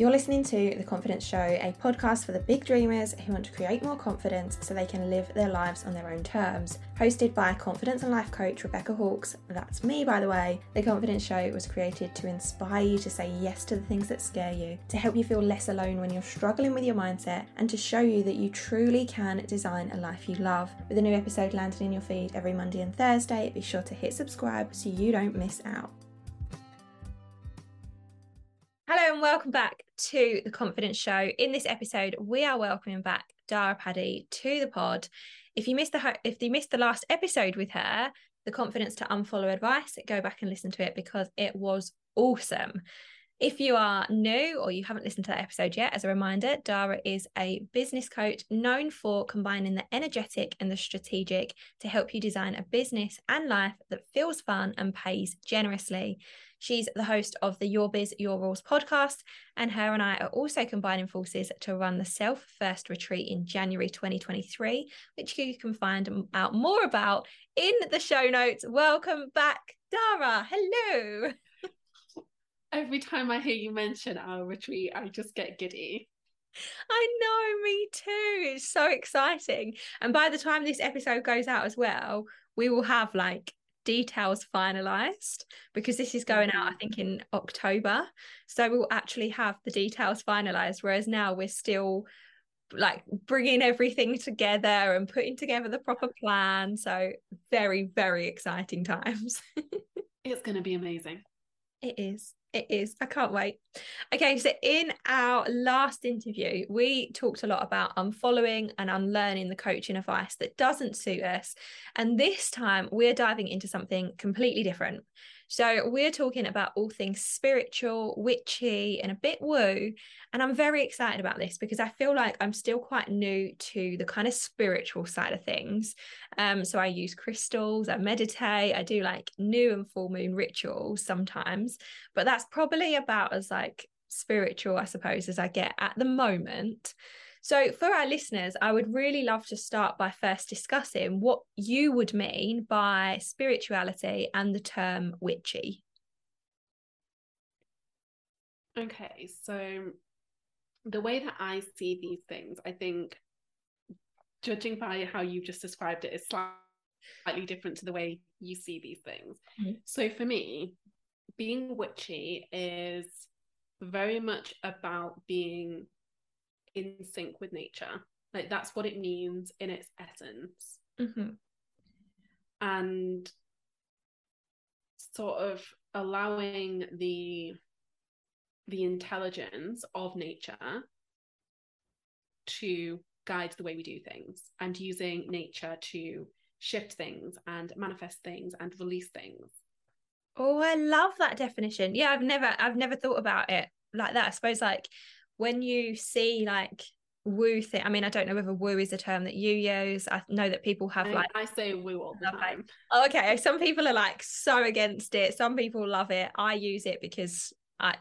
You're listening to The Confidence Show, a podcast for the big dreamers who want to create more confidence so they can live their lives on their own terms. Hosted by confidence and life coach Rebecca Hawks, that's me by the way, The Confidence Show was created to inspire you to say yes to the things that scare you, to help you feel less alone when you're struggling with your mindset, and to show you that you truly can design a life you love. With a new episode landing in your feed every Monday and Thursday, be sure to hit subscribe so you don't miss out. Hello and welcome back to The Confidence Show. In this episode, we are welcoming back Daire Paddy to the pod. If you missed the last episode with her, The Confidence to Unfollow Advice, go back and listen to it because it was awesome. If you are new or you haven't listened to that episode yet, as a reminder, Daire is a business coach known for combining the energetic and the strategic to help you design a business and life that feels fun and pays generously. She's the host of the Your Biz, Your Rules podcast, and her and I are also combining forces to run the Self First Retreat in January 2023, which you can find out more about in the show notes. Welcome back, Daire. Hello. Every time I hear you mention our retreat, I just get giddy. I know, me too. It's so exciting. And by the time this episode goes out as well, we will have details finalized, because this is going out I think in October, so we'll actually have the details finalized, whereas now we're still bringing everything together and putting together the proper plan. So very, very exciting times. It's going to be amazing. It is. I can't wait. Okay, so in our last interview, we talked a lot about unfollowing and unlearning the coaching advice that doesn't suit us. And this time we're diving into something completely different. So we're talking about all things spiritual, witchy, and a bit woo. And I'm very excited about this because I feel like I'm still quite new to the kind of spiritual side of things. So I use crystals, I meditate, I do new and full moon rituals sometimes, but that's probably about as spiritual, I suppose, as I get at the moment. So for our listeners, I would really love to start by first discussing what you would mean by spirituality and the term witchy. Okay, so the way that I see these things, I think, judging by how you've just described it, is slightly different to the way you see these things. Mm-hmm. So for me, being witchy is very much about being in sync with nature. That's what it means in its essence. Mm-hmm. And sort of allowing the intelligence of nature to guide the way we do things, and using nature to shift things and manifest things and release things. Oh, I love that definition. Yeah, I've never thought about it like that. I suppose when you see woo thing, I mean, I don't know whether woo is a term that you use. I know that people have I say woo all the time. Okay, some people are so against it. Some people love it. I use it because I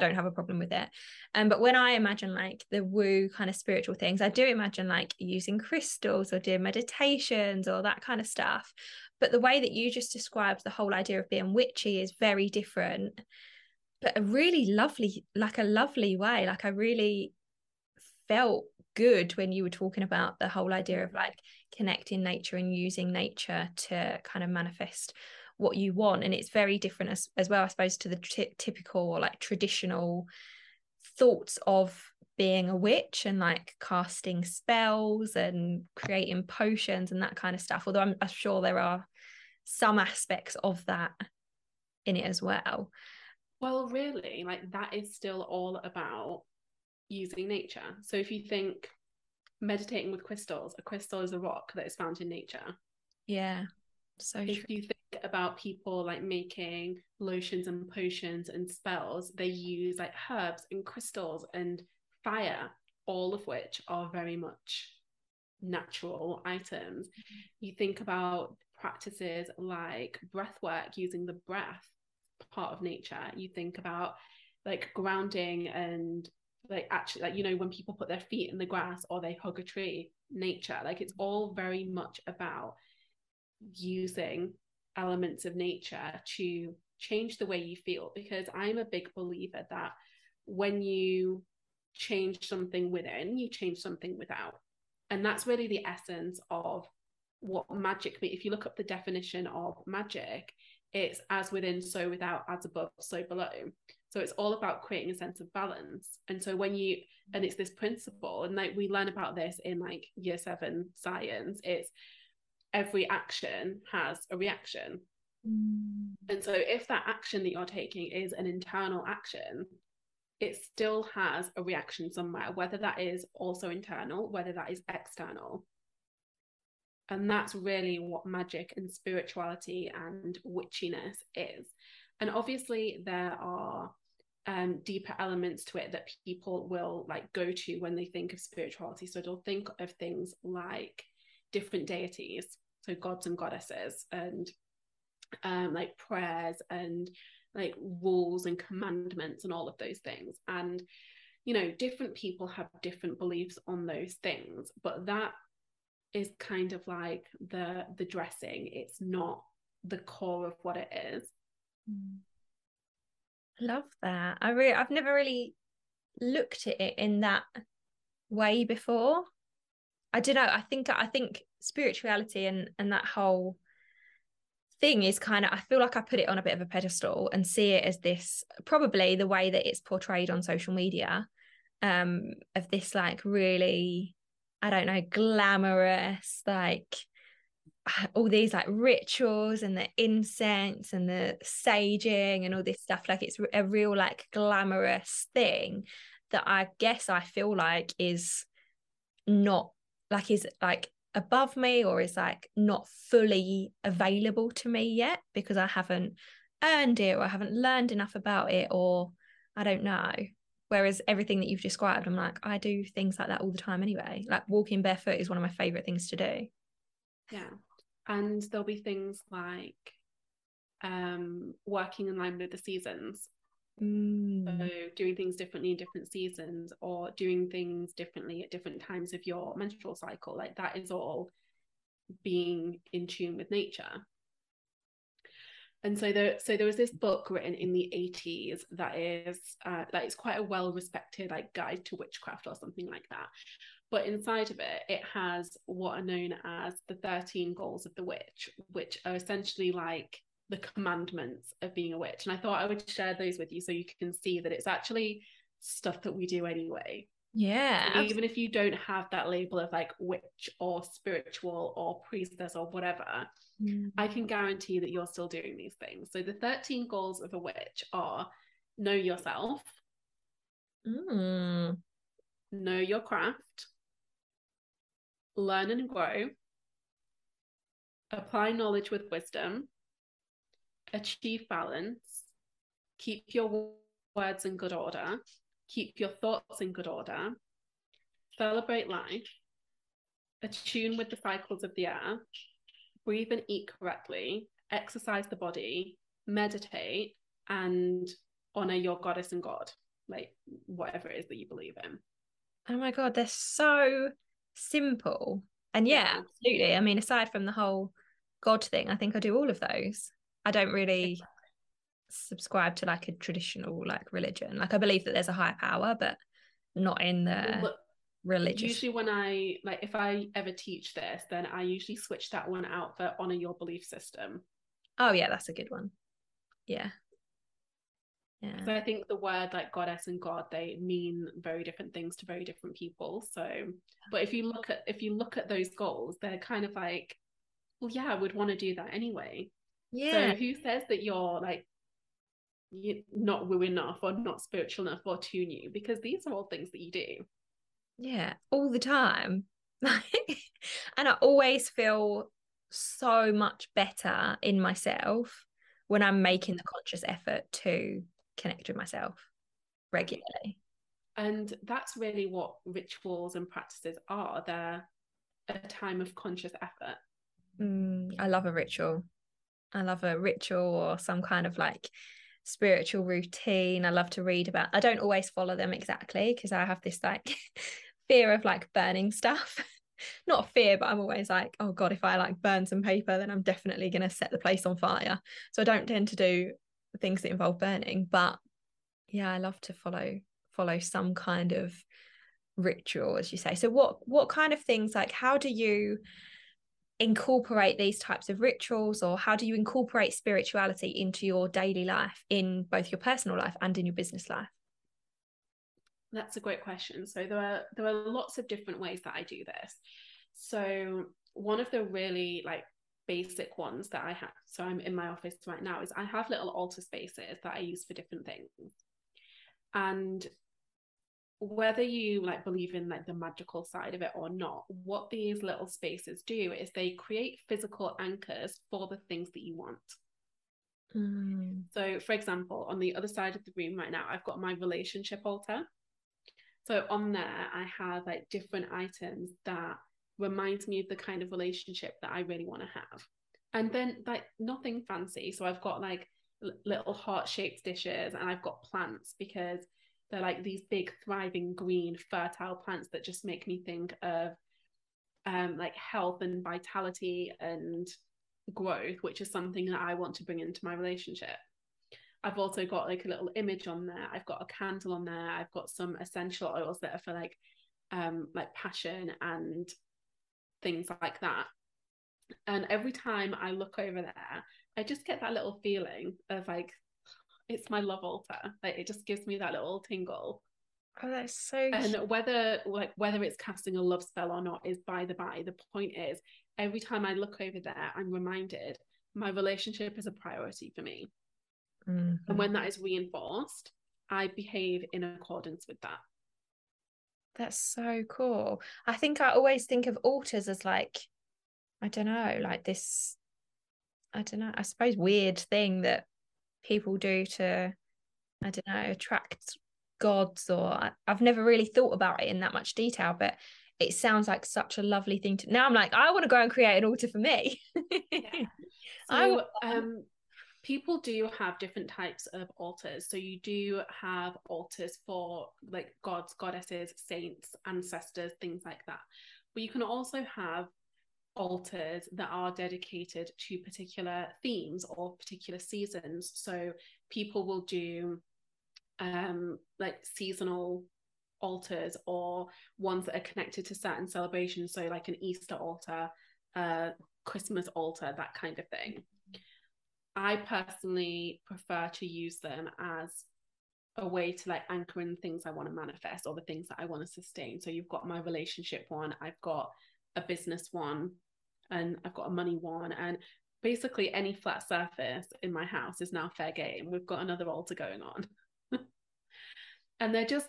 don't have a problem with it. But when I imagine the woo kind of spiritual things, I do imagine using crystals or doing meditations or that kind of stuff. But the way that you just described the whole idea of being witchy is very different. But a really lovely, a lovely way. I really felt good when you were talking about the whole idea of connecting nature and using nature to kind of manifest what you want. And it's very different as well, I suppose, to the typical or traditional thoughts of being a witch and casting spells and creating potions and that kind of stuff. Although I'm sure there are some aspects of that in it as well. Well, really, like that is still all about using nature. So if you think meditating with crystals, a crystal is a rock that is found in nature. Yeah, so if you think about people like making lotions and potions and spells, they use like herbs and crystals and fire, all of which are very much natural items. You think about practices like breath work, using the breath, part of nature. You think about like grounding and like actually like, you know, when people put their feet in the grass or they hug a tree, nature. Like it's all very much about using elements of nature to change the way you feel, because I'm a big believer that when you change something within, you change something without. And that's really the essence of what magic means. If you look up the definition of magic, it's as within, so without, as above, so below. So it's all about creating a sense of balance. And so when you, and it's this principle, and like we learn about this in like year 7 science, it's every action has a reaction. And so if that action that you're taking is an internal action, it still has a reaction somewhere, whether that is also internal, whether that is external. And that's really what magic and spirituality and witchiness is. And obviously there are deeper elements to it that people will like go to when they think of spirituality. So they'll think of things like different deities, so gods and goddesses, and like prayers and like rules and commandments and all of those things. And, you know, different people have different beliefs on those things, but that is kind of like the dressing. It's not the core of what it is. Love that. I've never really looked at it in that way before. I don't know. I think spirituality and that whole thing is kind of, I feel like I put it on a bit of a pedestal and see it as this, probably the way that it's portrayed on social media, of this like really, I don't know, glamorous, like all these like rituals and the incense and the saging and all this stuff. Like it's a real like glamorous thing that I guess I feel like is not like, is like above me, or is like not fully available to me yet because I haven't earned it, or I haven't learned enough about it, or I don't know. Whereas everything that you've described, I'm like, I do things like that all the time anyway. Like walking barefoot is one of my favorite things to do. Yeah. And there'll be things like working in line with the seasons. So doing things differently in different seasons, or doing things differently at different times of your menstrual cycle. Like that is all being in tune with nature. And so there was this book written in the 80s that is like it's quite a well-respected like guide to witchcraft or something like that. But inside of it, it has what are known as the 13 goals of the witch, which are essentially like the commandments of being a witch. And I thought I would share those with you so you can see that it's actually stuff that we do anyway. Yeah. And even if you don't have that label of like witch or spiritual or priestess or whatever, I can guarantee that you're still doing these things. So the 13 goals of a witch are: know yourself, know your craft, learn and grow, apply knowledge with wisdom, achieve balance, keep your words in good order, keep your thoughts in good order, celebrate life, attune with the cycles of the air, breathe and eat correctly, exercise the body, meditate, and honor your goddess and god, like whatever it is that you believe in. Oh my god, they're so simple. And yeah, absolutely. I mean, aside from the whole god thing, I think I do all of those. I don't really subscribe to like a traditional like religion. Like I believe that there's a higher power, but not in the religious. Usually when I like, if I ever teach this, then I usually switch that one out for honor your belief system. Oh yeah, that's a good one. Yeah. Yeah. So I think the word like goddess and god, they mean very different things to very different people. So, but if you look at those goals, they're kind of like, well, yeah, I would want to do that anyway. Yeah. So who says that you're like not woo enough or not spiritual enough or too new, because these are all things that you do. Yeah, all the time. And I always feel so much better in myself when I'm making the conscious effort to connect with myself regularly. And that's really what rituals and practices are. They're a time of conscious effort. I love a ritual. I love a ritual or some kind of like spiritual routine. I love to read about. I don't always follow them exactly because I have this like fear of like burning stuff. Not fear, but I'm always like, oh God, if I like burn some paper, then I'm definitely going to set the place on fire. So I don't tend to do things that involve burning. But yeah, I love to follow some kind of ritual, as you say. So what kind of things, like how do you incorporate these types of rituals, or how do you incorporate spirituality into your daily life, in both your personal life and in your business life? That's a great question. So there are lots of different ways that I do this. So one of the really like basic ones that I have, so I'm in my office right now, is I have little altar spaces that I use for different things. And whether you like believe in like the magical side of it or not, what these little spaces do is they create physical anchors for the things that you want. So for example, on the other side of the room right now, I've got my relationship altar. So on there I have like different items that reminds me of the kind of relationship that I really want to have, and then like nothing fancy. So I've got like little heart-shaped dishes, and I've got plants, because they're like these big thriving green fertile plants that just make me think of like health and vitality and growth, which is something that I want to bring into my relationship. I've also got like a little image on there. I've got a candle on there. I've got some essential oils that are for like passion and things like that. And every time I look over there, I just get that little feeling of like, it's my love altar. Like it just gives me that little tingle. Oh, that's so. And whether it's casting a love spell or not is by the by. The point is, every time I look over there, I'm reminded my relationship is a priority for me. Mm-hmm. And when that is reinforced, I behave in accordance with that. That's so cool. I think I always think of altars as like, I don't know, like this, I don't know, I suppose weird thing that people do to, I don't know, attract gods, or I've never really thought about it in that much detail, but it sounds like such a lovely thing to. Now I'm like, I want to go and create an altar for me. Yeah. So people do have different types of altars. So you do have altars for like gods, goddesses, saints, ancestors, things like that. But you can also have altars that are dedicated to particular themes or particular seasons. So people will do like seasonal altars, or ones that are connected to certain celebrations, so like an Easter altar, Christmas altar, that kind of thing. I personally prefer to use them as a way to like anchor in things I want to manifest or the things that I want to sustain. So you've got my relationship one, I've got a business one, and I've got a money one, and basically any flat surface in my house is now fair game. We've got another altar going on. And they're just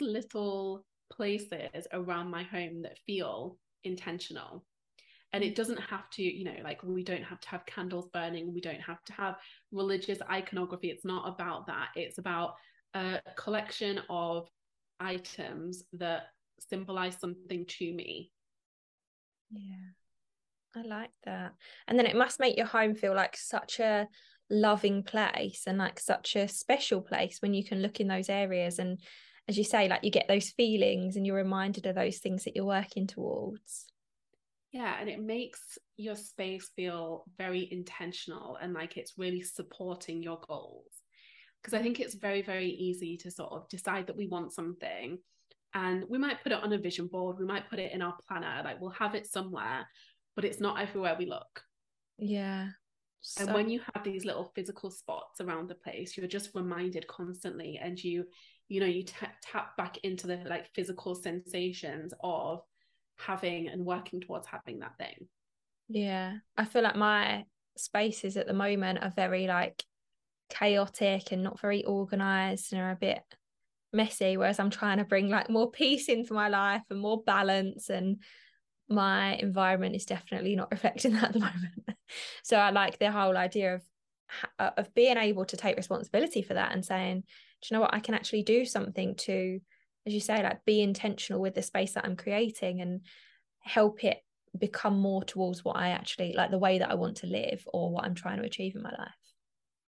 little places around my home that feel intentional. And it doesn't have to, you know, like we don't have to have candles burning, we don't have to have religious iconography. It's not about that. It's about a collection of items that symbolize something to me. Yeah, I like that. And then it must make your home feel like such a loving place and like such a special place when you can look in those areas, and as you say, like you get those feelings and you're reminded of those things that you're working towards. Yeah, and it makes your space feel very intentional and like it's really supporting your goals, because I think it's very, very easy to sort of decide that we want something, and we might put it on a vision board, we might put it in our planner, like we'll have it somewhere, but it's not everywhere we look. Yeah. So, and when you have these little physical spots around the place, you're just reminded constantly, and you know, you tap back into the like physical sensations of having and working towards having that thing. Yeah, I feel like my spaces at the moment are very like chaotic and not very organized and are a bit messy, whereas I'm trying to bring like more peace into my life and more balance, and my environment is definitely not reflecting that at the moment. So I like the whole idea of being able to take responsibility for that and saying, do you know what, I can actually do something to, as you say, like be intentional with the space that I'm creating and help it become more towards what I actually like, the way that I want to live or what I'm trying to achieve in my life.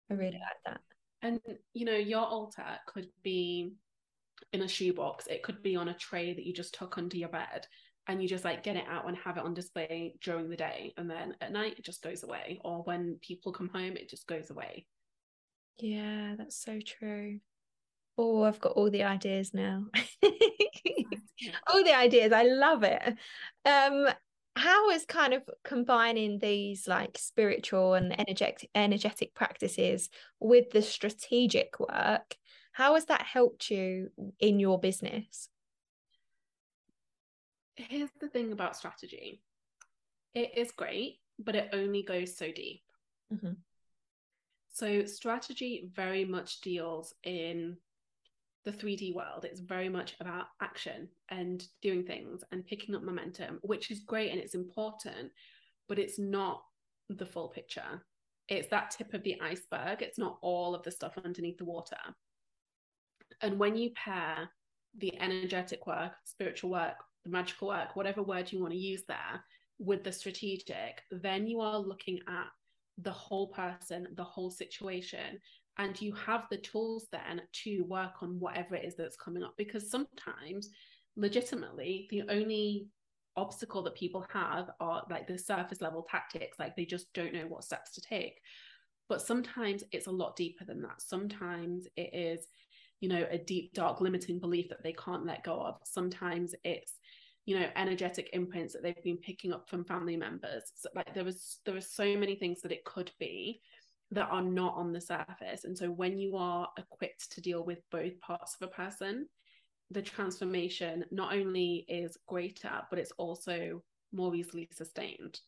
I really like that. And you know, your altar could be in a shoebox, it could be on a tray that you just tuck under your bed, and you just like get it out and have it on display during the day, and then at night it just goes away, or when people come home it just goes away. Yeah, that's so true. Oh, I've got all the ideas now. All the ideas, I love it. How is kind of combining these like spiritual and energetic practices with the strategic work, how has that helped you in your business? Here's the thing about strategy. It is great, but it only goes so deep. Mm-hmm. So strategy very much deals in the 3D world. It's very much about action and doing things and picking up momentum, which is great and it's important, but it's not the full picture. It's that tip of the iceberg. It's not all of the stuff underneath the water. And when you pair the energetic work, spiritual work, the magical work, whatever word you want to use there, with the strategic, then you are looking at the whole person, the whole situation, and you have the tools then to work on whatever it is that's coming up. Because sometimes, legitimately, the only obstacle that people have are like the surface level tactics, like they just don't know what steps to take. But sometimes it's a lot deeper than that. Sometimes it is, you know, a deep, dark, limiting belief that they can't let go of. Sometimes it's, you know, energetic imprints that they've been picking up from family members. So, like there are so many things that it could be that are not on the surface. And so when you are equipped to deal with both parts of a person, the transformation not only is greater, but it's also more easily sustained.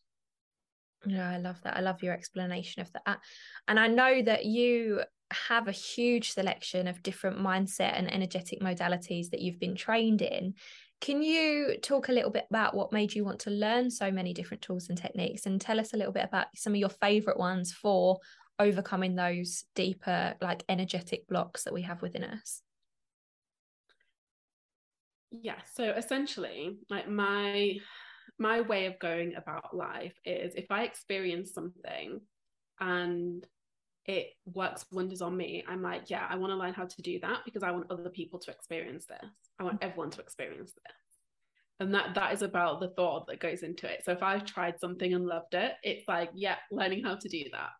Yeah, I love that. I love your explanation of that. And I know that you have a huge selection of different mindset and energetic modalities that you've been trained in. Can you talk a little bit about what made you want to learn so many different tools and techniques, and tell us a little bit about some of your favorite ones for overcoming those deeper, like energetic blocks that we have within us? Yeah, so essentially, like my way of going about life is, if I experience something and it works wonders on me, I'm like, yeah, I want to learn how to do that, because I want other people to experience this. I want everyone to experience this. And that is about the thought that goes into it. So if I've tried something and loved it, it's like, yeah, learning how to do that.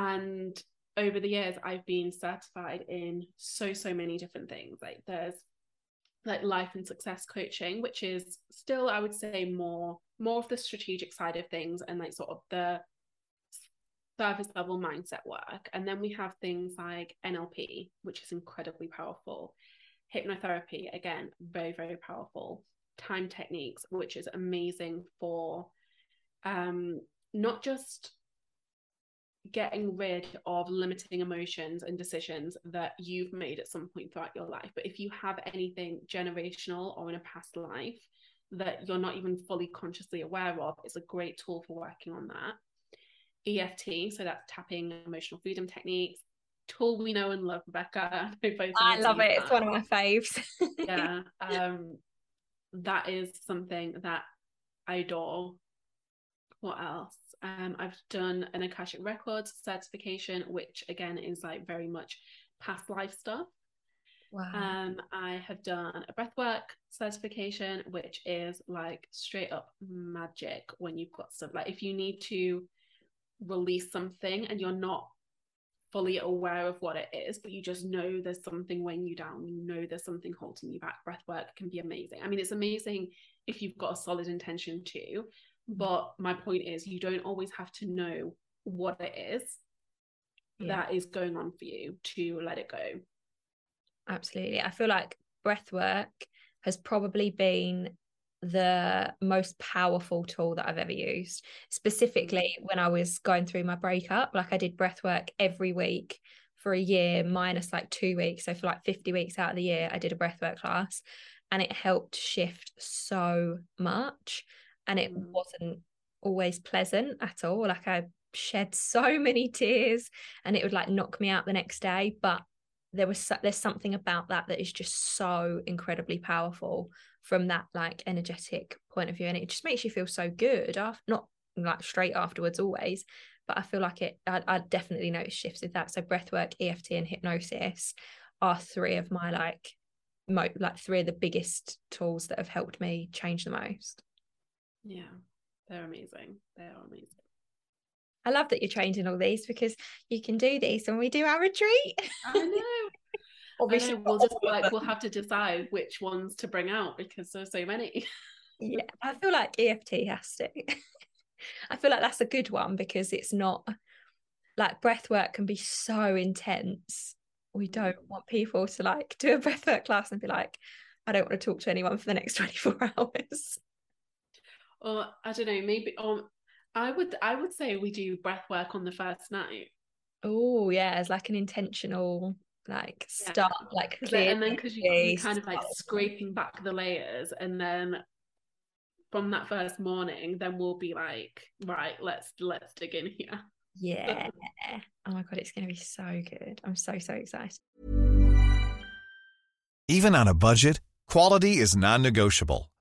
And over the years, I've been certified in so many different things. Like there's like life and success coaching, which is still, I would say, more of the strategic side of things, and like sort of the surface level mindset work. And then we have things like NLP, which is incredibly powerful. Hypnotherapy, again, very powerful. TIME techniques, which is amazing for not just getting rid of limiting emotions and decisions that you've made at some point throughout your life, but if you have anything generational or in a past life that you're not even fully consciously aware of, it's a great tool for working on that. EFT, so that's tapping emotional freedom techniques, tool we know and love, Rebecca. I love it. It's one of my faves. Yeah, that is something that I adore. What else? I've done an Akashic Records certification, which again is like very much past life stuff. Wow. I have done a breathwork certification, which is like straight up magic when you've got stuff, like if you need to release something and you're not fully aware of what it is, but you just know there's something weighing you down, you know there's something holding you back. Breathwork can be amazing. I mean, it's amazing if you've got a solid intention too, but my point is you don't always have to know what it is that is going on for you to let it go. Absolutely. I feel like breathwork has probably been the most powerful tool that I've ever used, specifically when I was going through my breakup. Like, I did breath work every week for a year minus like 2 weeks, so for like 50 weeks out of the year I did a breath work class, and it helped shift so much. And it wasn't always pleasant at all. Like, I shed so many tears and it would like knock me out the next day, but there's something about that is just so incredibly powerful from that like energetic point of view, and it just makes you feel so good after, not like straight afterwards always, but I feel like I definitely noticed shifts with that. So breathwork, EFT and hypnosis are three of my three of the biggest tools that have helped me change the most. Yeah, they're amazing. I love that you're changing all these, because you can do these when we do our retreat. I know. Obviously, we'll have to decide which ones to bring out because there's so many. Yeah, I feel like EFT has to. I feel like that's a good one, because it's not like breath work can be so intense. We don't want people to like do a breath work class and be like, I don't want to talk to anyone for the next 24 hours. Or I don't know, maybe I would say we do breath work on the first night. Oh yeah, as like an intentional start, like clear, and then because you're kind of like scraping back the layers, and then from that first morning, then we'll be like, right, let's dig in here. Yeah. Oh my god, it's gonna be so good. I'm so excited. Even on a budget, quality is non-negotiable.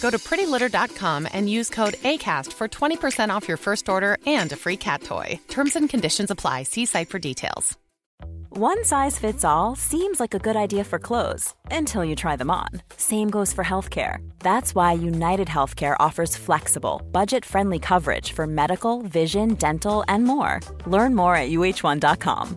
Go to prettylitter.com and use code ACAST for 20% off your first order and a free cat toy. Terms and conditions apply. See site for details. One size fits all seems like a good idea for clothes until you try them on. Same goes for healthcare. That's why UnitedHealthcare offers flexible, budget-friendly coverage for medical, vision, dental, and more. Learn more at uh1.com.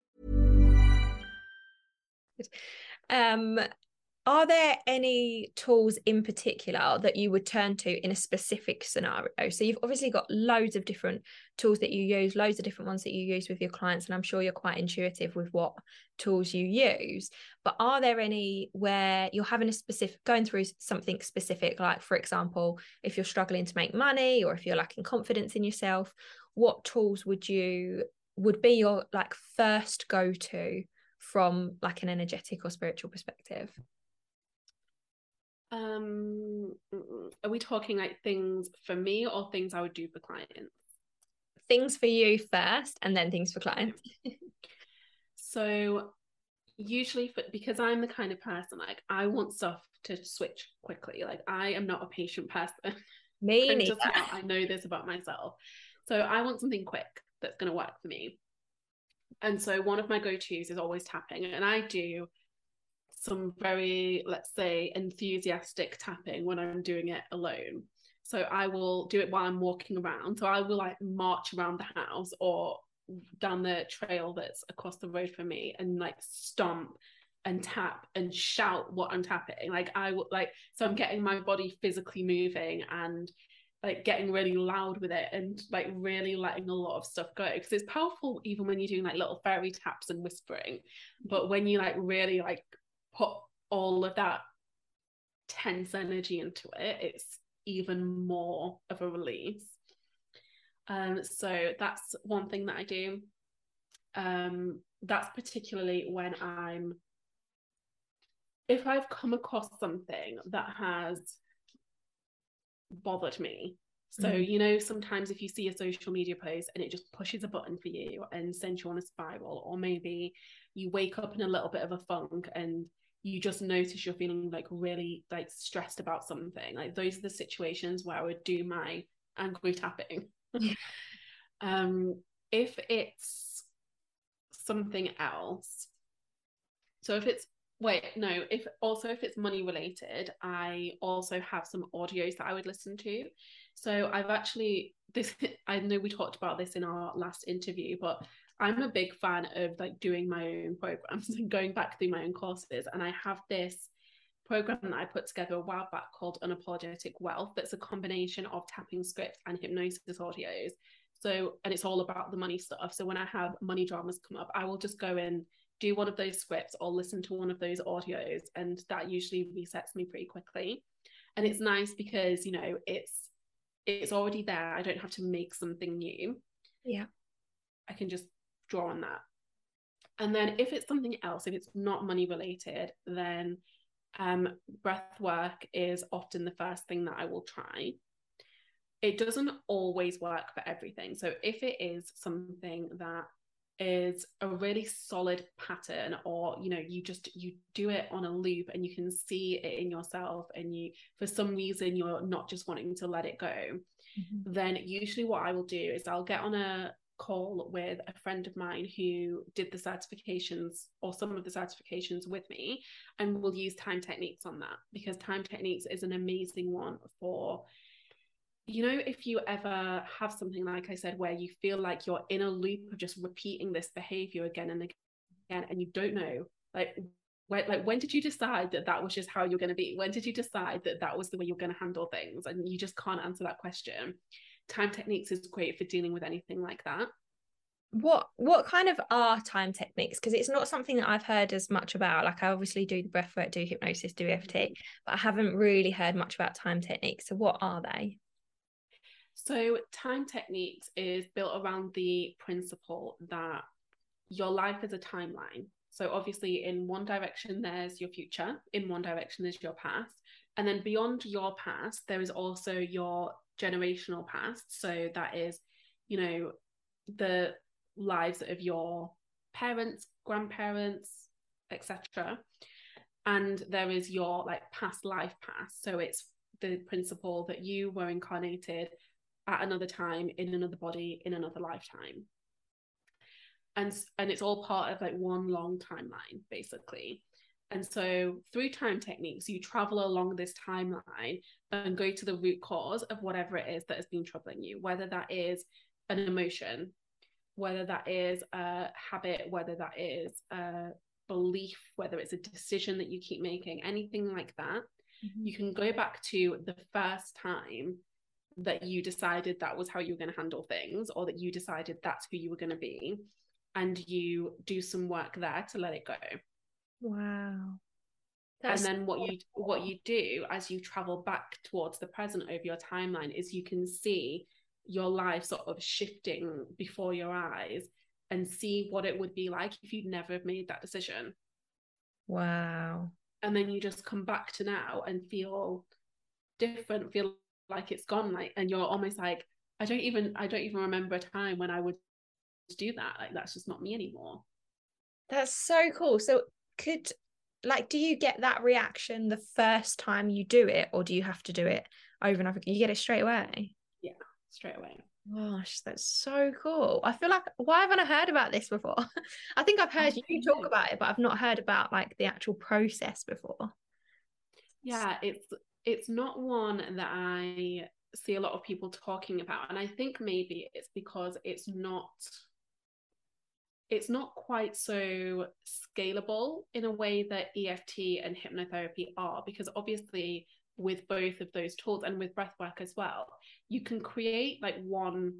Are there any tools in particular that you would turn to in a specific scenario? So you've obviously got loads of different tools that you use, loads of different ones that you use with your clients, and I'm sure you're quite intuitive with what tools you use. But are there any where you're having going through something specific, like, for example, if you're struggling to make money or if you're lacking confidence in yourself, what tools would be your like first go-to from like an energetic or spiritual perspective? Are we talking like things for me or things I would do for clients? Things for you first and then things for clients. So usually because I'm the kind of person, like, I want stuff to switch quickly. Like, I am not a patient person. Me neither. I know this about myself. So I want something quick that's going to work for me. And so one of my go-tos is always tapping. And I do some very, let's say, enthusiastic tapping when I'm doing it alone. So I will do it while I'm walking around. So I will like march around the house or down the trail that's across the road from me and like stomp and tap and shout what I'm tapping. Like I will like, so I'm getting my body physically moving and like getting really loud with it and like really letting a lot of stuff go, because it's powerful even when you're doing like little fairy taps and whispering, but when you like really like put all of that tense energy into it, it's even more of a release. So that's one thing that I do. That's particularly when if I've come across something that has bothered me. So, you know, sometimes if you see a social media post and it just pushes a button for you and sends you on a spiral, or maybe you wake up in a little bit of a funk and you just notice you're feeling really stressed about something. Like, those are the situations where I would do my angry tapping. If it's something else, if it's money related, I also have some audios that I would listen to. So I know we talked about this in our last interview, but I'm a big fan of doing my own programs and going back through my own courses. And I have this program that I put together a while back called Unapologetic Wealth. That's a combination of tapping scripts and hypnosis audios. So, and it's all about the money stuff. So when I have money dramas come up, I will just go in, do one of those scripts or listen to one of those audios. And that usually resets me pretty quickly. And it's nice because, you know, it's already there. I don't have to make something new. Yeah. I can just draw on that. And then if it's something else, if it's not money related, then breath work is often the first thing that I will try. It doesn't always work for everything. So if it is something that is a really solid pattern, or you know, you do it on a loop and you can see it in yourself, and you, for some reason, you're not just wanting to let it go, then usually what I will do is I'll get on a call with a friend of mine who did the certifications, or some of the certifications, with me, and we'll use time techniques on that, because time techniques is an amazing one for, you know, if you ever have something, like I said, where you feel like you're in a loop of just repeating this behavior again and again, and you don't know, when did you decide that was just how you're going to be? When did you decide that was the way you're going to handle things? And you just can't answer that question. Time techniques is great for dealing with anything like that. What kind of are time techniques? Because it's not something that I've heard as much about. Like, I obviously do the breathwork, do hypnosis, do EFT, but I haven't really heard much about time techniques. So what are they? So time techniques is built around the principle that your life is a timeline. So obviously in one direction, there's your future. In one direction, there's your past. And then beyond your past, there is also your generational past. So that is, you know, the lives of your parents, grandparents, etc. And there is your past life past. So it's the principle that you were incarnated at another time, in another body, in another lifetime, and it's all part of one long timeline, basically. And so through time techniques, you travel along this timeline and go to the root cause of whatever it is that has been troubling you, whether that is an emotion, whether that is a habit, whether that is a belief, whether it's a decision that you keep making, anything like that. You can go back to the first time that you decided that was how you were going to handle things, or that you decided that's who you were going to be, and you do some work there to let it go. Wow. And then what you do as you travel back towards the present over your timeline is you can see your life sort of shifting before your eyes, and see what it would be like if you'd never have made that decision. Wow. And then you just come back to now and feel different, feel like it's gone, and you're almost like, I don't even remember a time when I would do that, that's just not me anymore. That's so cool. So do you get that reaction the first time you do it, or do you have to do it over and over? You get it straight away? Yeah, straight away. Gosh, that's so cool. I feel like, why haven't I heard about this before? I think I've heard you talk about it, but I've not heard about the actual process before. Yeah, it's not one that I see a lot of people talking about, and I think maybe it's because it's not quite so scalable in a way that EFT and hypnotherapy are, because obviously with both of those tools, and with breathwork as well, you can create one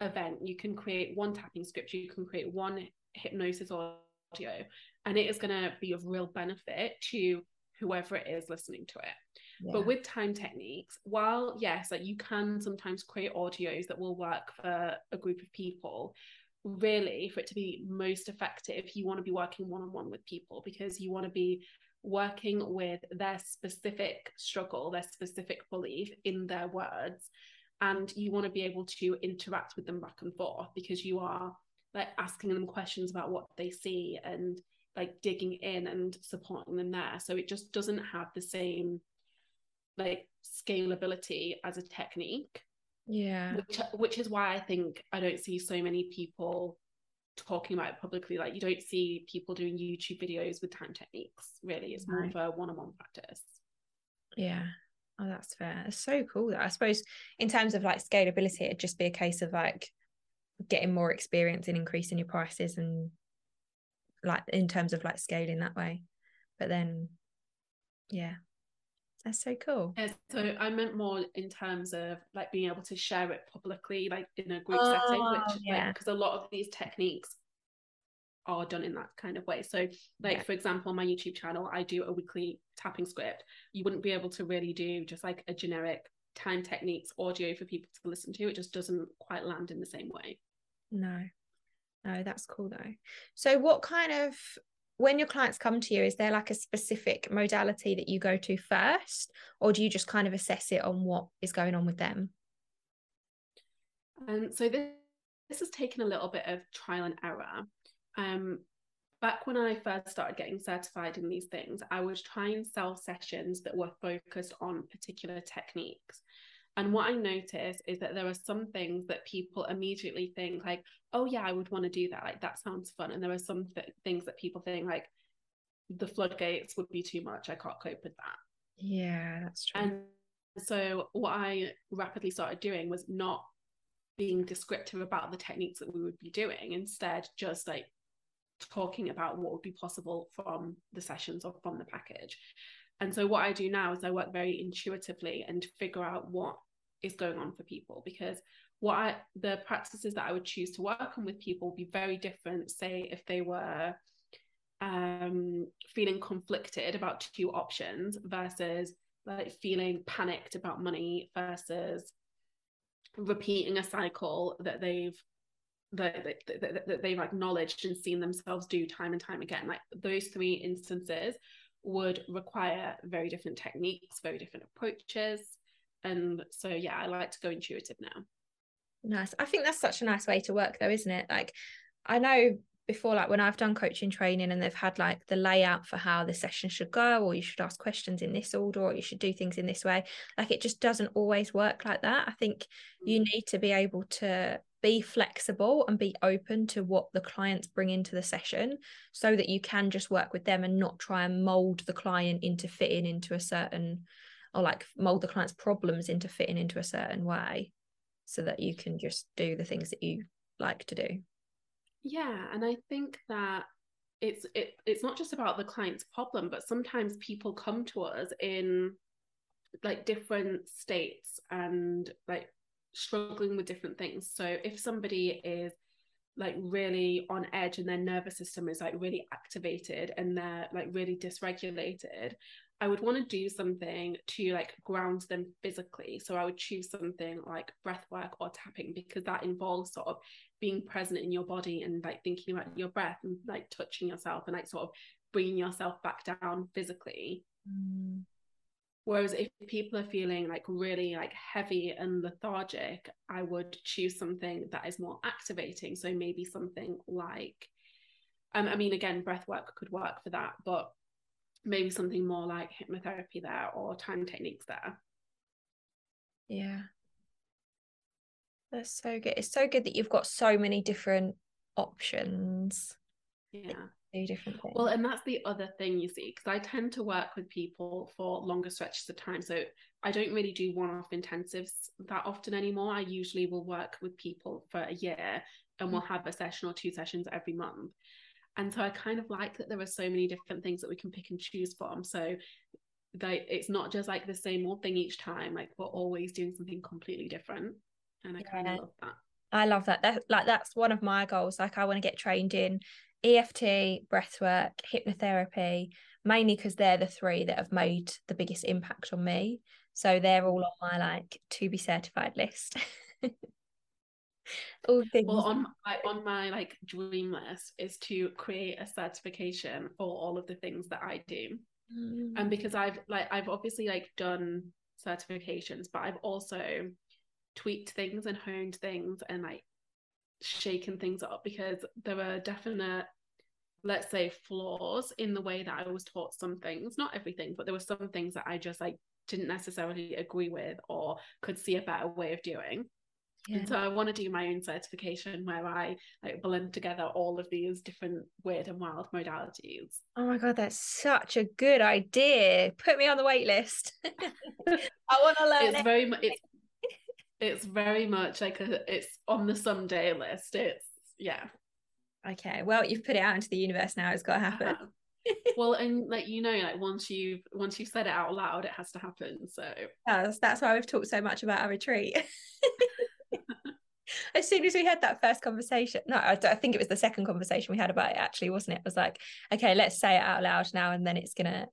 event, you can create one tapping script, you can create one hypnosis or audio, and it is going to be of real benefit to whoever it is listening to it. Yeah. But with time techniques, while yes, like you can sometimes create audios that will work for a group of people, really for it to be most effective, you want to be working one-on-one with people, because you want to be working with their specific struggle, their specific belief in their words, and you want to be able to interact with them back and forth, because you are like asking them questions about what they see and like digging in and supporting them there. So it just doesn't have the same like scalability as a technique. Yeah. Which is why I think I don't see so many people talking about it publicly. Like you don't see people doing YouTube videos with time techniques, really. It's more of a one-on-one practice. Yeah. Oh, that's fair. It's so cool. That I suppose in terms of like scalability, it'd just be a case of like getting more experience and increasing your prices and like in terms of like scaling that way. But then yeah, that's so cool. Yeah, so I meant more in terms of like being able to share it publicly, like in a group setting, which yeah, because like, a lot of these techniques are done in that kind of way. So like for example, on my YouTube channel I do a weekly tapping script. You wouldn't be able to really do just like a generic time techniques audio for people to listen to. It just doesn't quite land in the same way. No, that's cool though. So what kind of, when your clients come to you, is there like a specific modality that you go to first, or do you just kind of assess it on what is going on with them? So this has taken a little bit of trial and error. Back when I first started getting certified in these things, I was trying to sell sessions that were focused on particular techniques. And what I noticed is that there are some things that people immediately think like, oh yeah, I would want to do that. Like that sounds fun. And there are some things that people think like the floodgates would be too much. I can't cope with that. Yeah, that's true. And so what I rapidly started doing was not being descriptive about the techniques that we would be doing. Instead, just like talking about what would be possible from the sessions or from the package. And so what I do now is I work very intuitively and figure out what is going on for people, because the practices that I would choose to work on with people would be very different, say if they were feeling conflicted about two options versus like feeling panicked about money versus repeating a cycle that they've acknowledged and seen themselves do time and time again. Like those three instances would require very different techniques, very different approaches. And so yeah, I like to go intuitive now. Nice. I think that's such a nice way to work though, isn't it? Like I know before, like when I've done coaching training and they've had like the layout for how the session should go, or you should ask questions in this order, or you should do things in this way, like it just doesn't always work like that. I think you need to be able to be flexible and be open to what the clients bring into the session, so that you can just work with them and not try and mold the client into fitting into a certain, or like mold the client's problems into fitting into a certain way, so that you can just do the things that you like to do. Yeah, and I think that it's not just about the client's problem, but sometimes people come to us in like different states and like struggling with different things. So if somebody is like really on edge and their nervous system is like really activated and they're like really dysregulated, I would want to do something to like ground them physically. So I would choose something like breath work or tapping, because that involves sort of being present in your body and like thinking about your breath and like touching yourself and like sort of bringing yourself back down physically. Whereas if people are feeling like really like heavy and lethargic, I would choose something that is more activating. So maybe something like, I mean, again, breath work could work for that, but maybe something more like hypnotherapy there or time techniques there. Yeah. That's so good. It's so good that you've got so many different options. Yeah. Different things. Well, and that's the other thing you see, because I tend to work with people for longer stretches of time, so I don't really do one-off intensives that often anymore. I usually will work with people for a year and we'll have a session or two sessions every month. And so I kind of like that there are so many different things that we can pick and choose from, so that it's not just like the same old thing each time. Like we're always doing something completely different, and I kind of love that. That's one of my goals. Like I want to get trained in EFT, breathwork, hypnotherapy, mainly because they're the three that have made the biggest impact on me. So they're all on my like to be certified list. All things. Well, on my like dream list is to create a certification for all of the things that I do. And because I've obviously like done certifications, but I've also tweaked things and honed things and like shaken things up, because there are definite, let's say, flaws in the way that I was taught some things, not everything, but there were some things that I just like didn't necessarily agree with or could see a better way of doing. Yeah. And so I want to do my own certification where I like blend together all of these different weird and wild modalities. Oh my God, that's such a good idea. Put me on the wait list. I want to learn. It's very much like it's on the someday list. It's, yeah. Okay. Well, you've put it out into the universe now. It's got to happen. Well, and like, you know, like once you've said it out loud, it has to happen. So that's why we've talked so much about our retreat. As soon as we had that first conversation, I think it was the second conversation we had about it, actually, wasn't it? It was like, okay, let's say it out loud now, and then it's gonna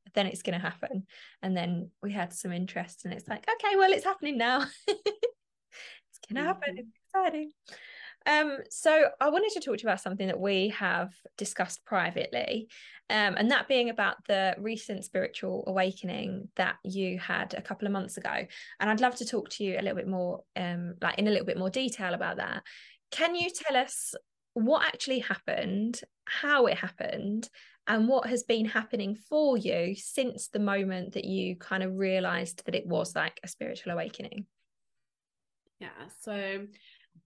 happen. And then we had some interest, and it's like, okay, well, it's happening now. It's gonna happen. It's exciting. So I wanted to talk to you about something that we have discussed privately, and that being about the recent spiritual awakening that you had a couple of months ago. And I'd love to talk to you a little bit more, like in a little bit more detail about that. Can you tell us what actually happened, how it happened, and what has been happening for you since the moment that you kind of realized that it was like a spiritual awakening? Yeah, so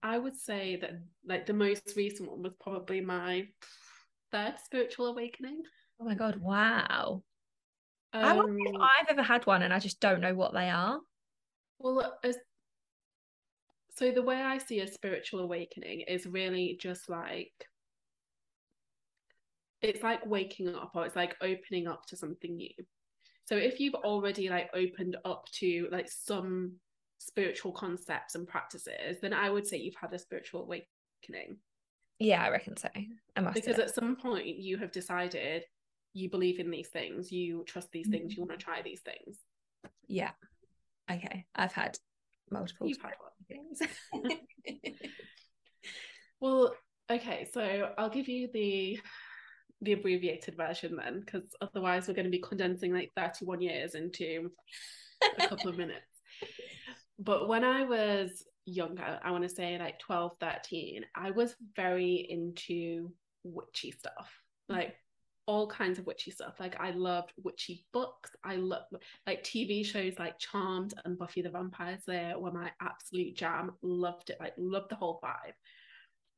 I would say that like the most recent one was probably my third spiritual awakening. Oh my God, wow. I don't know if I've ever had one, and I just don't know what they are. Well, so the way I see a spiritual awakening is really just like, it's like waking up, or it's like opening up to something new. So if you've already like opened up to like some spiritual concepts and practices, then I would say you've had a spiritual awakening. Yeah, I reckon so. Because at some point you have decided you believe in these things, you trust these things, you want to try these things. Yeah. Okay. I've had multiple. You've had a lot of things. Well, okay. So I'll give you the abbreviated version then, because otherwise we're going to be condensing like 31 years into a couple of minutes. But when I was younger, I want to say like 12, 13, I was very into witchy stuff, like all kinds of witchy stuff. Like I loved witchy books. I loved like TV shows like Charmed and Buffy the Vampire Slayer were my absolute jam. Loved it. Like loved the whole vibe.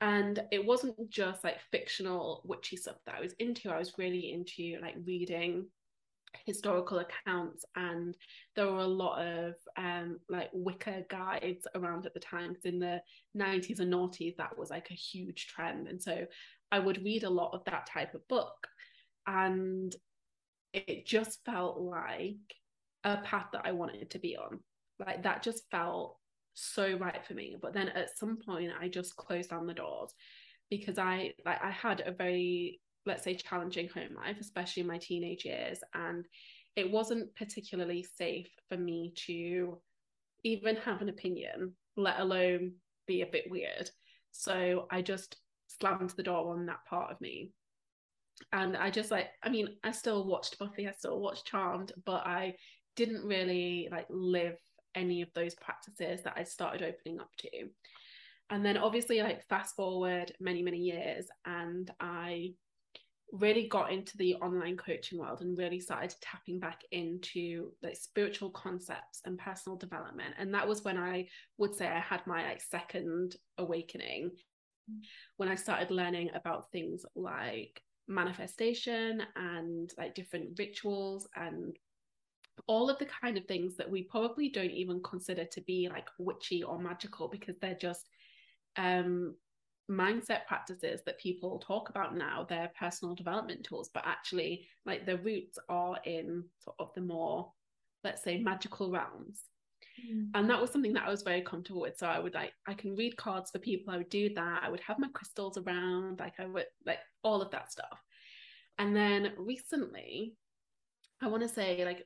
And it wasn't just like fictional witchy stuff that I was into. I was really into like reading historical accounts, and there were a lot of like Wicca guides around at the time, because in the 90s and noughties that was like a huge trend, and so I would read a lot of that type of book, and it just felt like a path that I wanted to be on. Like that just felt so right for me. But then at some point I just closed down the doors, because I had a very, let's say, challenging home life, especially in my teenage years, and it wasn't particularly safe for me to even have an opinion, let alone be a bit weird. So I just slammed the door on that part of me, and I just like, I mean, I still watched Buffy, I still watched Charmed, but I didn't really like live any of those practices that I started opening up to. And then obviously like fast forward many, many years, and I really got into the online coaching world and really started tapping back into like spiritual concepts and personal development. And that was when I would say I had my like second awakening, when I started learning about things like manifestation and like different rituals and all of the kind of things that we probably don't even consider to be like witchy or magical, because they're just mindset practices that people talk about now. They're personal development tools, but actually like the roots are in sort of the more, let's say, magical realms. And that was something that I was very comfortable with. So I would I can read cards for people. I would do that. I would have my crystals around. I would all of that stuff. And then recently, I want to say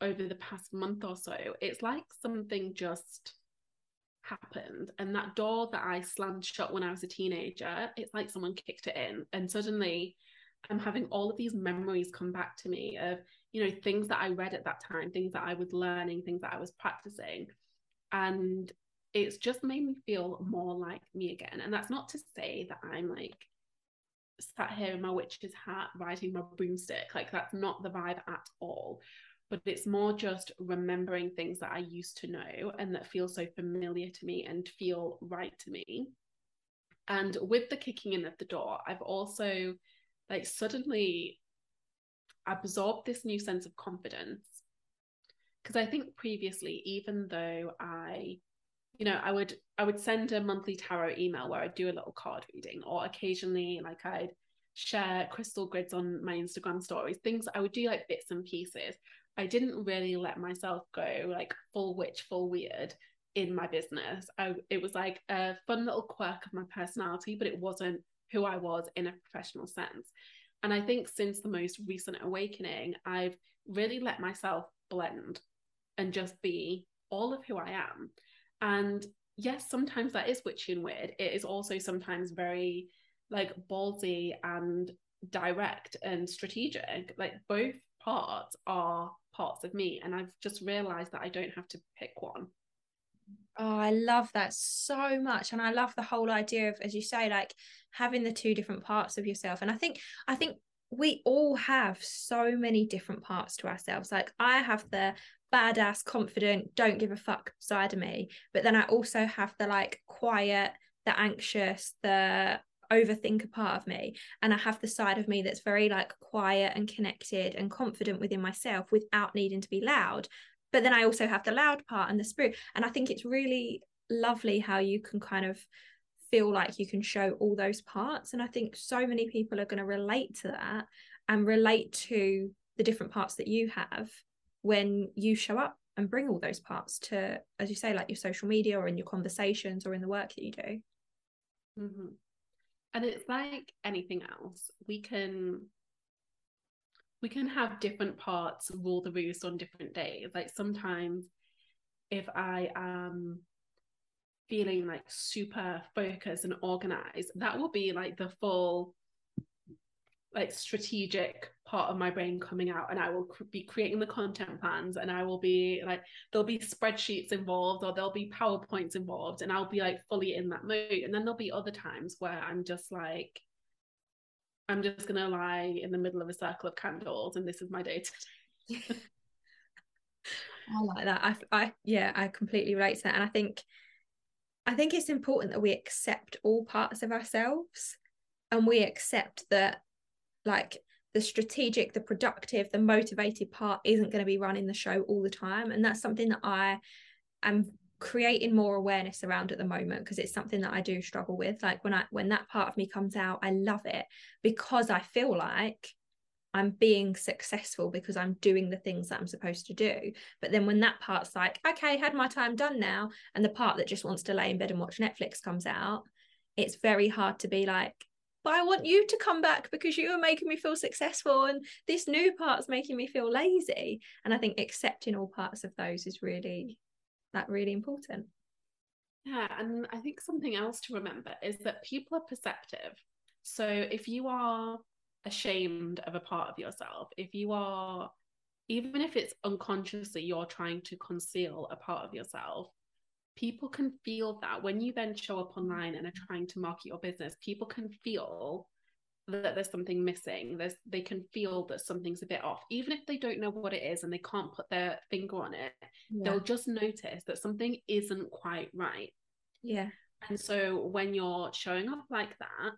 over the past month or so, it's like something just happened. And that door that I slammed shut when I was a teenager, it's like someone kicked it in. And suddenly I'm having all of these memories come back to me of, things that I read at that time, things that I was learning, things that I was practicing. And it's just made me feel more like me again. And that's not to say that I'm sat here in my witch's hat riding my broomstick. That's not the vibe at all. But it's more just remembering things that I used to know and that feel so familiar to me and feel right to me. And with the kicking in of the door, I've also suddenly absorbed this new sense of confidence. Because I think previously, even though I would send a monthly tarot email where I'd do a little card reading, or occasionally I'd share crystal grids on my Instagram stories, things I would do bits and pieces. I didn't really let myself go full witch, full weird in my business. It was a fun little quirk of my personality, but it wasn't who I was in a professional sense. And I think since the most recent awakening, I've really let myself blend and just be all of who I am. And yes, sometimes that is witchy and weird. It is also sometimes very ballsy and direct and strategic. Both parts are parts of me, and I've just realized that I don't have to pick one. Oh, I love that so much. And I love the whole idea of, as you say, having the two different parts of yourself. And I think we all have so many different parts to ourselves. I have the badass, confident, don't give a fuck side of me, but then I also have the quiet, the anxious, the overthinker part of me, and I have the side of me that's very quiet and connected and confident within myself without needing to be loud. But then I also have the loud part and the spirit. And I think it's really lovely how you can kind of feel you can show all those parts. And I think so many people are going to relate to that and relate to the different parts that you have when you show up and bring all those parts to, as you say, your social media or in your conversations or in the work that you do. Mm-hmm. And it's like anything else. We can have different parts rule the roost on different days. Sometimes if I am feeling super focused and organized, that will be the full strategic part of my brain coming out, and I will be creating the content plans, and I will be there'll be spreadsheets involved, or there'll be PowerPoints involved, and I'll be fully in that mood. And then there'll be other times where I'm just gonna lie in the middle of a circle of candles, and this is my day today. I like that. I completely relate to that. And I think it's important that we accept all parts of ourselves, and we accept that the strategic, the productive, the motivated part isn't going to be running the show all the time. And that's something that I am creating more awareness around at the moment, because it's something that I do struggle with. When that part of me comes out, I love it, because I feel I'm being successful because I'm doing the things that I'm supposed to do. But then when that part's okay, had my time done now, and the part that just wants to lay in bed and watch Netflix comes out, it's very hard to be but I want you to come back because you are making me feel successful, and this new part's making me feel lazy. And I think accepting all parts of those is really important. Yeah, and I think something else to remember is that people are perceptive. So if you are ashamed of a part of yourself, even if it's unconsciously you're trying to conceal a part of yourself, people can feel that. When you then show up online and are trying to market your business, people can feel that there's something missing. They can feel that something's a bit off, even if they don't know what it is and they can't put their finger on it. Yeah. They'll just notice that something isn't quite right. Yeah. And so when you're showing up like that,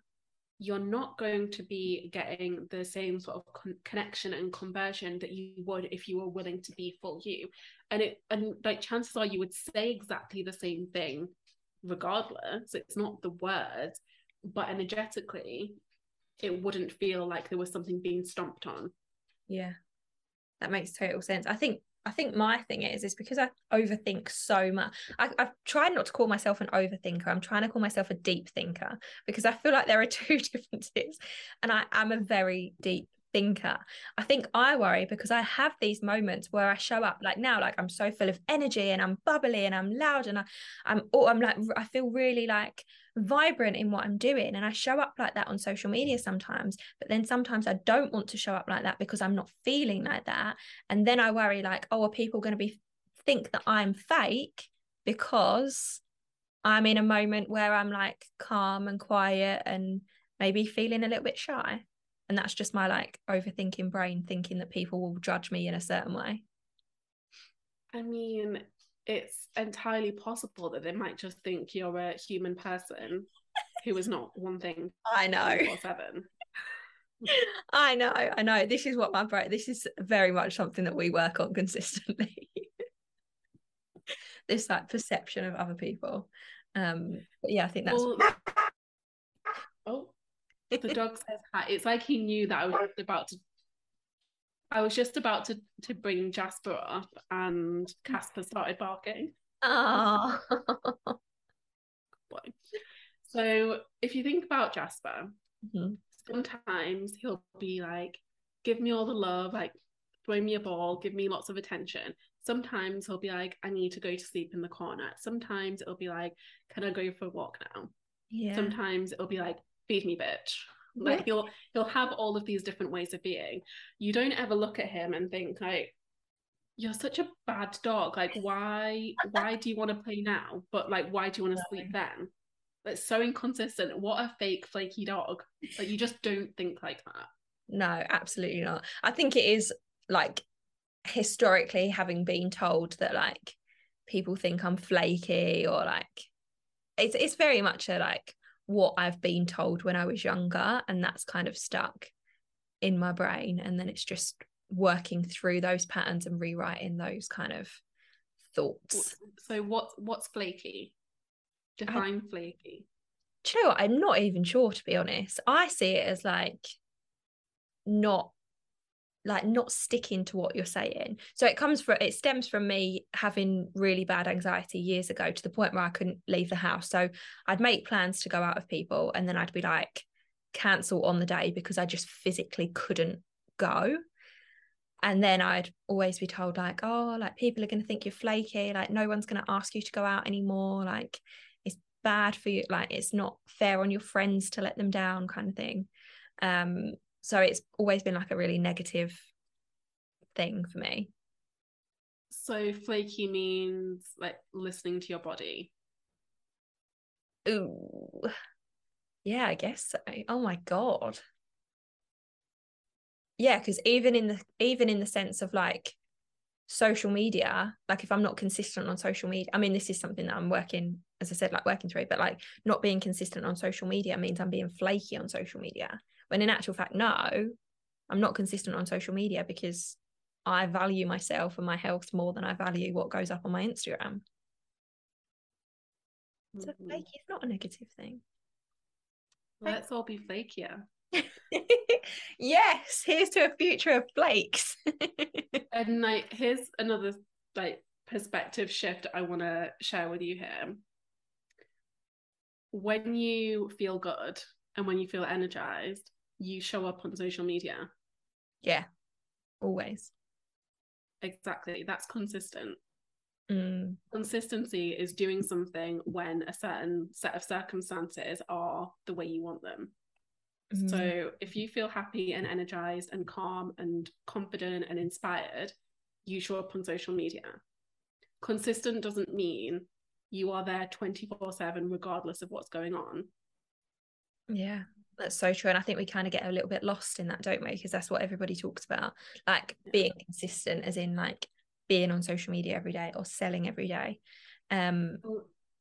you're not going to be getting the same sort of connection and conversion that you would if you were willing to be full you. And chances are you would say exactly the same thing regardless. It's not the words, but energetically it wouldn't feel like there was something being stomped on. Yeah, that makes total sense. I think I think my thing is because I overthink so much. I've tried not to call myself an overthinker. I'm trying to call myself a deep thinker, because I feel like there are two differences, and I am a very deep thinker. I think I worry because I have these moments where I show up like now, like I'm so full of energy and I'm bubbly and I'm loud and I'm like, I feel really like vibrant in what I'm doing. And I show up like that on social media sometimes, but then sometimes I don't want to show up like that because I'm not feeling like that. And then I worry like, oh, are people going to think that I'm fake because I'm in a moment where I'm like calm and quiet and maybe feeling a little bit shy? And that's just my like overthinking brain thinking that people will judge me in a certain way. I mean, it's entirely possible that they might just think you're a human person who is not one thing. I know. 24/7. I know. This is what my brain, this is very much something that we work on consistently. This like perception of other people. But yeah, I think that's. Well, oh. The dog says hi. It's like he knew that I was just about to bring Jasper up, and Casper started barking. Oh, good boy. So if you think about Jasper, mm-hmm. sometimes he'll be like, "Give me all the love, like throw me a ball, give me lots of attention." Sometimes he'll be like, "I need to go to sleep in the corner." Sometimes it'll be like, "Can I go for a walk now?" Yeah. Sometimes it'll be like, "Feed me, bitch." Like he'll have all of these different ways of being. You don't ever look at him and think like, "You're such a bad dog. Like why do you want to play now? But like, why do you want to sleep then?" That's so inconsistent. What a fake flaky dog. Like you just don't think like that. No, absolutely not. I think it is like historically having been told that like people think I'm flaky, or like it's very much a like what I've been told when I was younger, and that's kind of stuck in my brain, and then it's just working through those patterns and rewriting those kind of thoughts. So what's flaky? Define flaky. Do you know what? I'm not even sure, to be honest. I see it as not sticking to what you're saying. So it stems from me having really bad anxiety years ago, to the point where I couldn't leave the house. So I'd make plans to go out with people, and then I'd be like, cancel on the day, because I just physically couldn't go. And then I'd always be told like, oh, like people are going to think you're flaky, like no one's going to ask you to go out anymore, like it's bad for you, like it's not fair on your friends to let them down, kind of thing. So it's always been like a really negative thing for me. So flaky means like listening to your body. Ooh. Yeah, I guess so. Oh my God. Yeah, because even in the sense of like social media, like if I'm not consistent on social media, I mean, this is something that I'm working, as I said, like working through, but like not being consistent on social media means I'm being flaky on social media. When in actual fact, no, I'm not consistent on social media because I value myself and my health more than I value what goes up on my Instagram. Mm-hmm. So flaky is not a negative thing. Let's all be flakier. Yes, here's to a future of flakes. And like, here's another like perspective shift I want to share with you here. When you feel good and when you feel energized, you show up on social media. Yeah, always. Exactly. That's consistent. Mm. Consistency is doing something when a certain set of circumstances are the way you want them. Mm. So if you feel happy and energized and calm and confident and inspired, you show up on social media. Consistent doesn't mean you are there 24/7 regardless of what's going on. Yeah, that's so true. And I think we kind of get a little bit lost in that, don't we? Because that's what everybody talks about, like being consistent, as in like being on social media every day or selling every day. And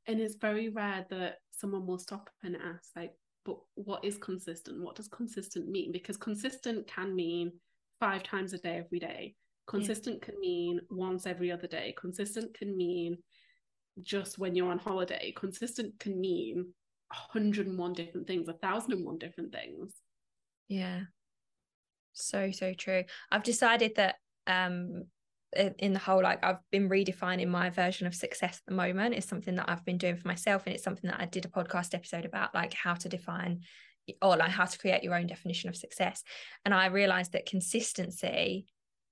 it's very rare that someone will stop and ask like, but what is consistent? What does consistent mean? Because consistent can mean 5 times a day every day. Consistent can mean once every other day. Consistent can mean just when you're on holiday. Consistent can mean 101 different things, 1,001 different things. Yeah, so true. I've decided that in the whole, like, I've been redefining my version of success at the moment. It's something that I've been doing for myself, and it's something that I did a podcast episode about, like how to define, or like how to create your own definition of success. And I realized that consistency,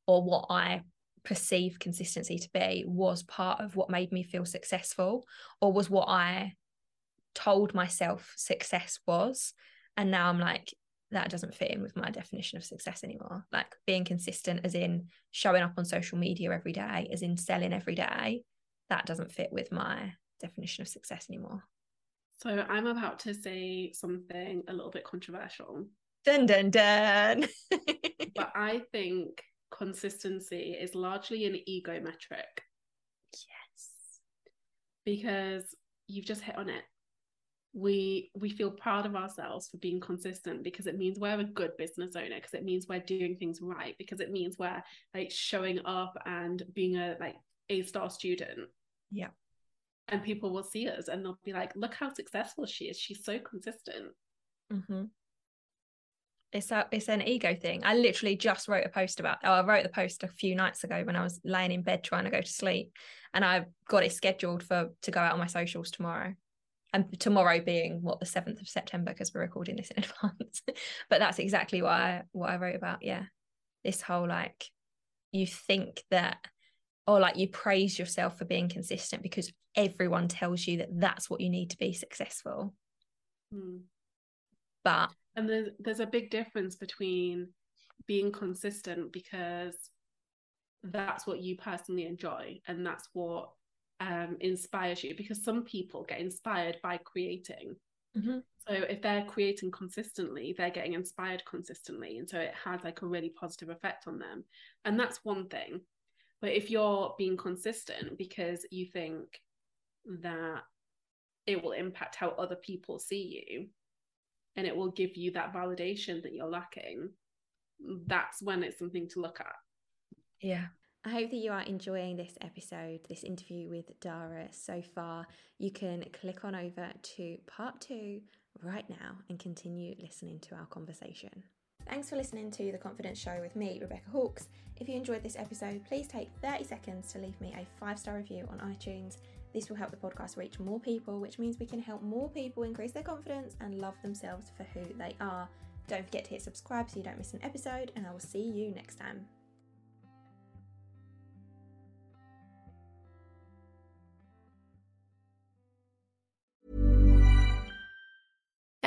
or what I perceived consistency to be, was part of what made me feel successful, or was what I told myself success was. And now I'm like, that doesn't fit in with my definition of success anymore. Like, being consistent as in showing up on social media every day, as in selling every day, that doesn't fit with my definition of success anymore. So I'm about to say something a little bit controversial. Dun, dun, dun. But I think consistency is largely an ego metric. Yes. Because you've just hit on it. We feel proud of ourselves for being consistent, because it means we're a good business owner, because it means we're doing things right, because it means we're like showing up and being a like A-star student. Yeah. And people will see us and they'll be like, look how successful she is. She's so consistent. Mm-hmm. It's an ego thing. I literally just wrote a post about, I wrote the post a few nights ago when I was laying in bed trying to go to sleep, and I've got it scheduled to go out on my socials tomorrow. And tomorrow being, what, the 7th of September, because we're recording this in advance. But that's exactly what I wrote about, yeah. This whole, like, you think that, or, like, you praise yourself for being consistent because everyone tells you that that's what you need to be successful. Hmm. But... and there's a big difference between being consistent because that's what you personally enjoy and that's what inspires you, because some people get inspired by creating. Mm-hmm. So if they're creating consistently, they're getting inspired consistently, and so it has like a really positive effect on them, and that's one thing. But if you're being consistent because you think that it will impact how other people see you and it will give you that validation that you're lacking, that's when it's something to look at. Yeah. I hope that you are enjoying this episode, this interview with Daire so far. You can click on over to part 2 right now and continue listening to our conversation. Thanks for listening to The Confidence Show with me, Rebecca Hawks. If you enjoyed this episode, please take 30 seconds to leave me a 5-star review on iTunes. This will help the podcast reach more people, which means we can help more people increase their confidence and love themselves for who they are. Don't forget to hit subscribe so you don't miss an episode, and I will see you next time.